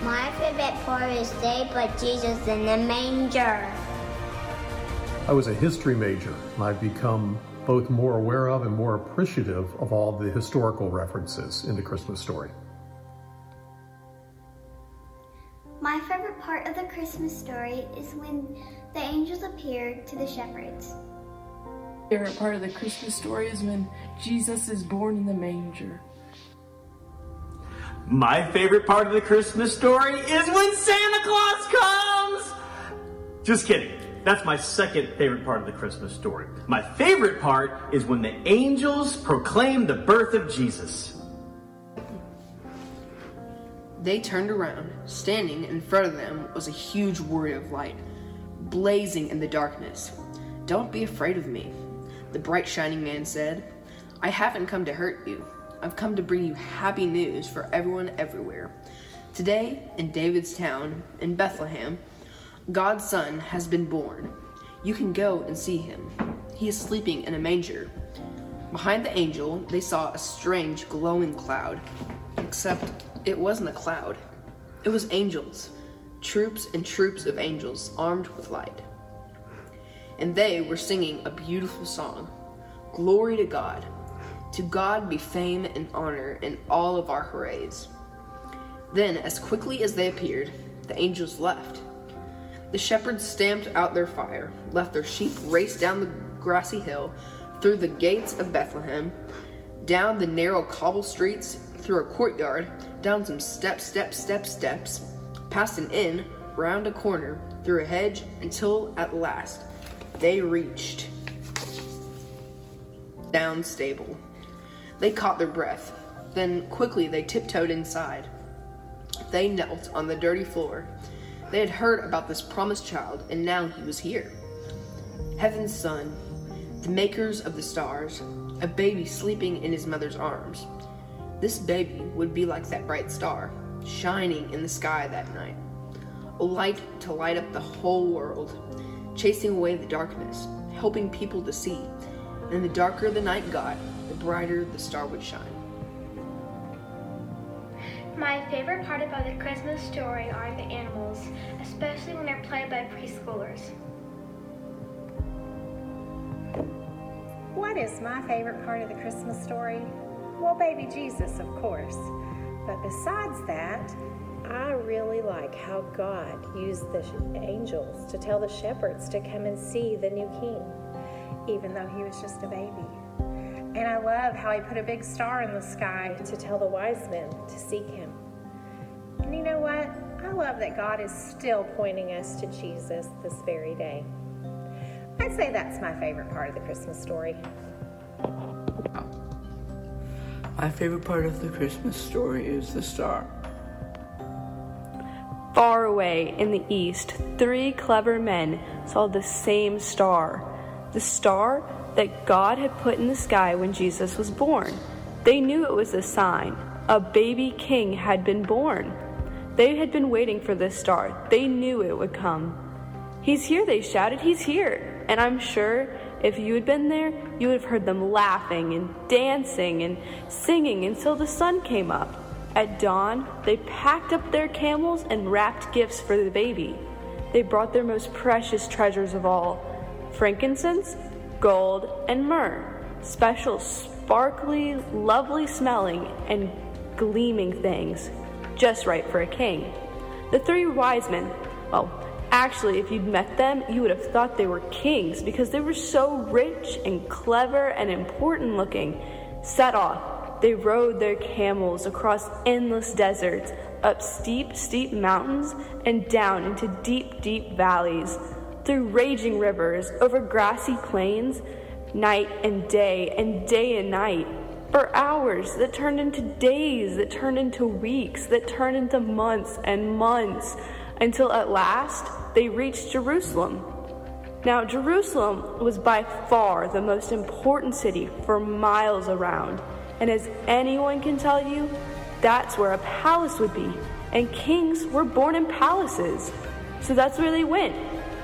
My favorite part is they put Jesus in the manger. I was a history major, and I've become both more aware of and more appreciative of all the historical references in the Christmas story. My favorite part of the Christmas story is when the angels appeared to the shepherds. Favorite part of the Christmas story is when Jesus is born in the manger. My favorite part of the Christmas story is when Santa Claus comes! Just kidding. That's my second favorite part of the Christmas story. My favorite part is when the angels proclaim the birth of Jesus. They turned around. Standing in front of them was a huge warrior of light, blazing in the darkness. "Don't be afraid of me," the bright shining man said. "I haven't come to hurt you. I've come to bring you happy news for everyone everywhere. Today, in David's town, in Bethlehem, God's son has been born. You can go and see him. He is sleeping in a manger." Behind the angel, they saw a strange glowing cloud, except it wasn't a cloud. It was angels, troops and troops of angels armed with light. And they were singing a beautiful song. "Glory to God. To God be fame and honor and all of our hoorays." Then, as quickly as they appeared, the angels left. The shepherds stamped out their fire, left their sheep, raced down the grassy hill, through the gates of Bethlehem, down the narrow cobble streets, through a courtyard, down some steps, past an inn, round a corner, through a hedge, until at last they reached down stable. They caught their breath. Then quickly they tiptoed inside. They knelt on the dirty floor. They had heard about this promised child, and now he was here. Heaven's son, the makers of the stars, a baby sleeping in his mother's arms. This baby would be like that bright star, shining in the sky that night. A light to light up the whole world, chasing away the darkness, helping people to see. And the darker the night got, the brighter the star would shine. My favorite part about the Christmas story are the animals, especially when they're played by preschoolers. What is my favorite part of the Christmas story? Well, baby Jesus, of course. But besides that, I really like how God used the angels to tell the shepherds to come and see the new king, even though he was just a baby. And I love how he put a big star in the sky to tell the wise men to seek him. And you know what? I love that God is still pointing us to Jesus this very day. I'd say that's my favorite part of the Christmas story. My favorite part of the Christmas story is the star. Far away in the east, 3 clever men saw the same star. The star that God had put in the sky when Jesus was born. They knew it was a sign. A baby king had been born. They had been waiting for this star. They knew it would come. "He's here," they shouted. "He's here." And I'm sure if you had been there, you would have heard them laughing and dancing and singing until the sun came up. At dawn, they packed up their camels and wrapped gifts for the baby. They brought their most precious treasures of all: frankincense, gold, and myrrh, special, sparkly, lovely smelling, and gleaming things, just right for a king. The 3 wise men, well, actually, if you'd met them, you would have thought they were kings because they were so rich and clever and important looking. Set off, they rode their camels across endless deserts, up steep, steep mountains, and down into deep, deep valleys, through raging rivers, over grassy plains, night and day and night, for hours that turned into days, that turned into weeks, that turned into months and months, until at last they reached Jerusalem. Now, Jerusalem was by far the most important city for miles around, and as anyone can tell you, that's where a palace would be, and kings were born in palaces. So that's where they went.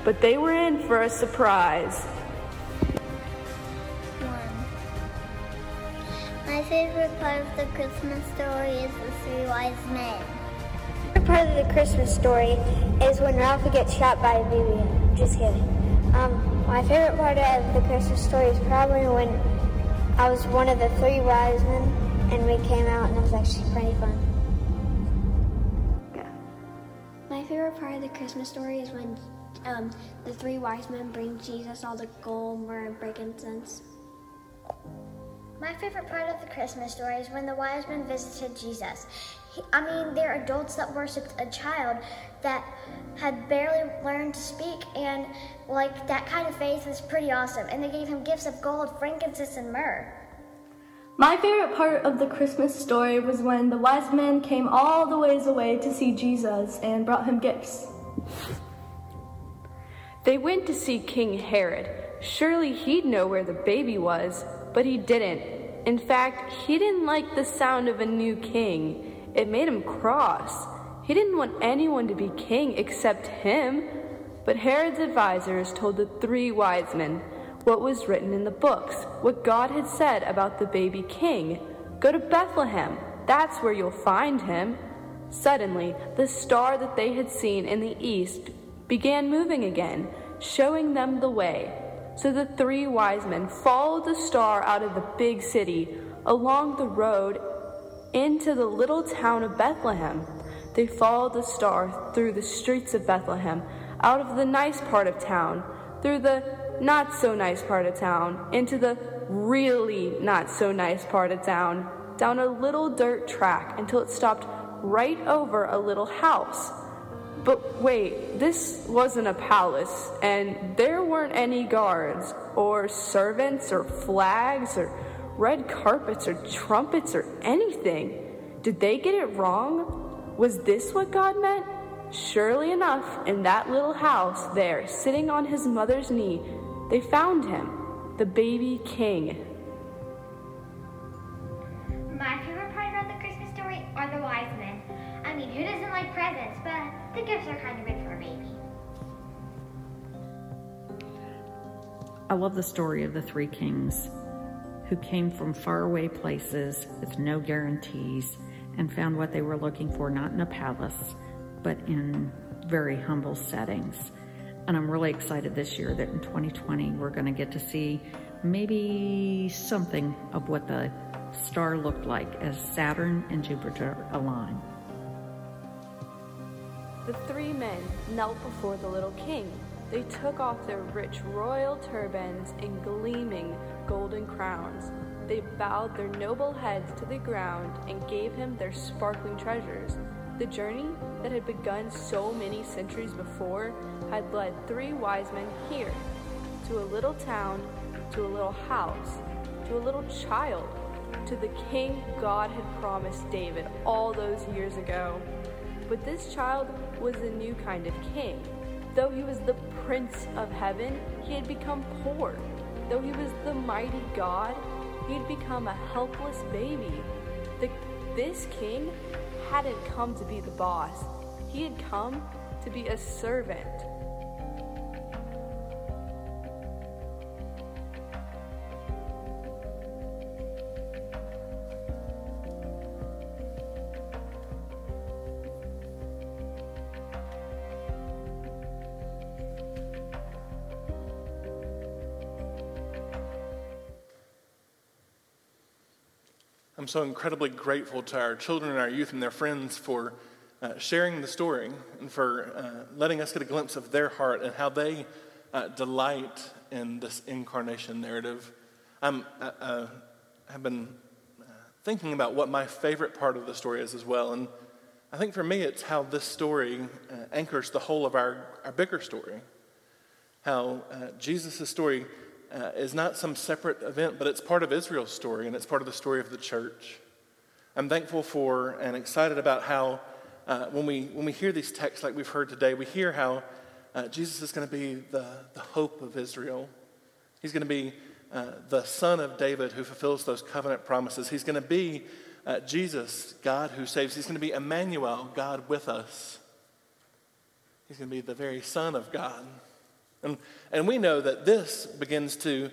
But they were in for a surprise. My favorite part of the Christmas story is the 3 wise men. My favorite part of the Christmas story is when Ralphie gets shot by a baby. Just kidding. My favorite part of the Christmas story is probably when I was one of the 3 wise men and we came out and it was actually pretty fun. My favorite part of the Christmas story is when the three wise men bring Jesus all the gold, myrrh, and frankincense. My favorite part of the Christmas story is when the wise men visited Jesus. They're adults that worshipped a child that had barely learned to speak, and that kind of faith is pretty awesome. And they gave him gifts of gold, frankincense, and myrrh. My favorite part of the Christmas story was when the wise men came all the ways away to see Jesus and brought him gifts. They went to see King Herod. Surely he'd know where the baby was, but he didn't. In fact, he didn't like the sound of a new king. It made him cross. He didn't want anyone to be king except him. But Herod's advisors told the three wise men what was written in the books, what God had said about the baby king. Go to Bethlehem. That's where you'll find him. Suddenly, the star that they had seen in the east began moving again, showing them the way. So the three wise men followed the star out of the big city, along the road, into the little town of Bethlehem. They followed the star through the streets of Bethlehem, out of the nice part of town, through the not-so-nice part of town, into the really not-so-nice part of town, down a little dirt track until it stopped right over a little house. But wait, this wasn't a palace, and there weren't any guards, or servants, or flags, or red carpets, or trumpets, or anything. Did they get it wrong? Was this what God meant? Surely enough, in that little house there, sitting on his mother's knee, they found him, the baby king. My favorite part about the Christmas story are the wise men. Who doesn't like presents? But the gifts are kind of meant for a baby. I love the story of the three kings who came from faraway places with no guarantees and found what they were looking for, not in a palace, but in very humble settings. And I'm really excited this year that in 2020, we're going to get to see maybe something of what the star looked like as Saturn and Jupiter align. The three men knelt before the little king. They took off their rich royal turbans and gleaming golden crowns. They bowed their noble heads to the ground and gave him their sparkling treasures. The journey that had begun so many centuries before had led three wise men here, to a little town, to a little house, to a little child, to the king God had promised David all those years ago. But this child was a new kind of king. Though he was the prince of heaven, he had become poor. Though he was the mighty God, he had become a helpless baby. This king hadn't come to be the boss. He had come to be a servant. I'm so incredibly grateful to our children and our youth and their friends for sharing the story and for letting us get a glimpse of their heart and how they delight in this incarnation narrative. I have been thinking about what my favorite part of the story is as well, and I think for me it's how this story anchors the whole of our bigger story, how Jesus' story is not some separate event, but it's part of Israel's story, and it's part of the story of the church. I'm thankful for and excited about how when we hear these texts like we've heard today, we hear how Jesus is going to be the hope of Israel. He's going to be the son of David who fulfills those covenant promises. He's going to be Jesus, God who saves. He's going to be Emmanuel, God with us. He's going to be the very Son of God. And we know that this begins to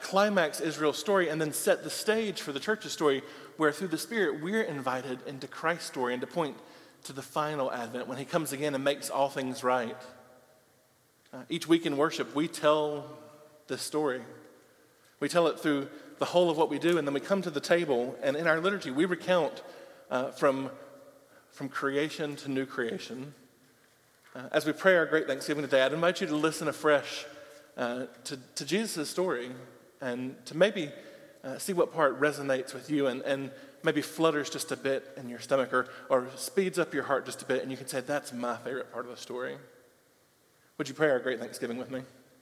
climax Israel's story and then set the stage for the church's story, where through the Spirit we're invited into Christ's story and to point to the final advent when he comes again and makes all things right. Each week in worship we tell this story. We tell it through the whole of what we do, and then we come to the table and in our liturgy we recount from creation to new creation. As we pray our great Thanksgiving today, I'd invite you to listen afresh to Jesus' story and to maybe see what part resonates with you and maybe flutters just a bit in your stomach or speeds up your heart just a bit, and you can say, that's my favorite part of the story. Would you pray our great Thanksgiving with me?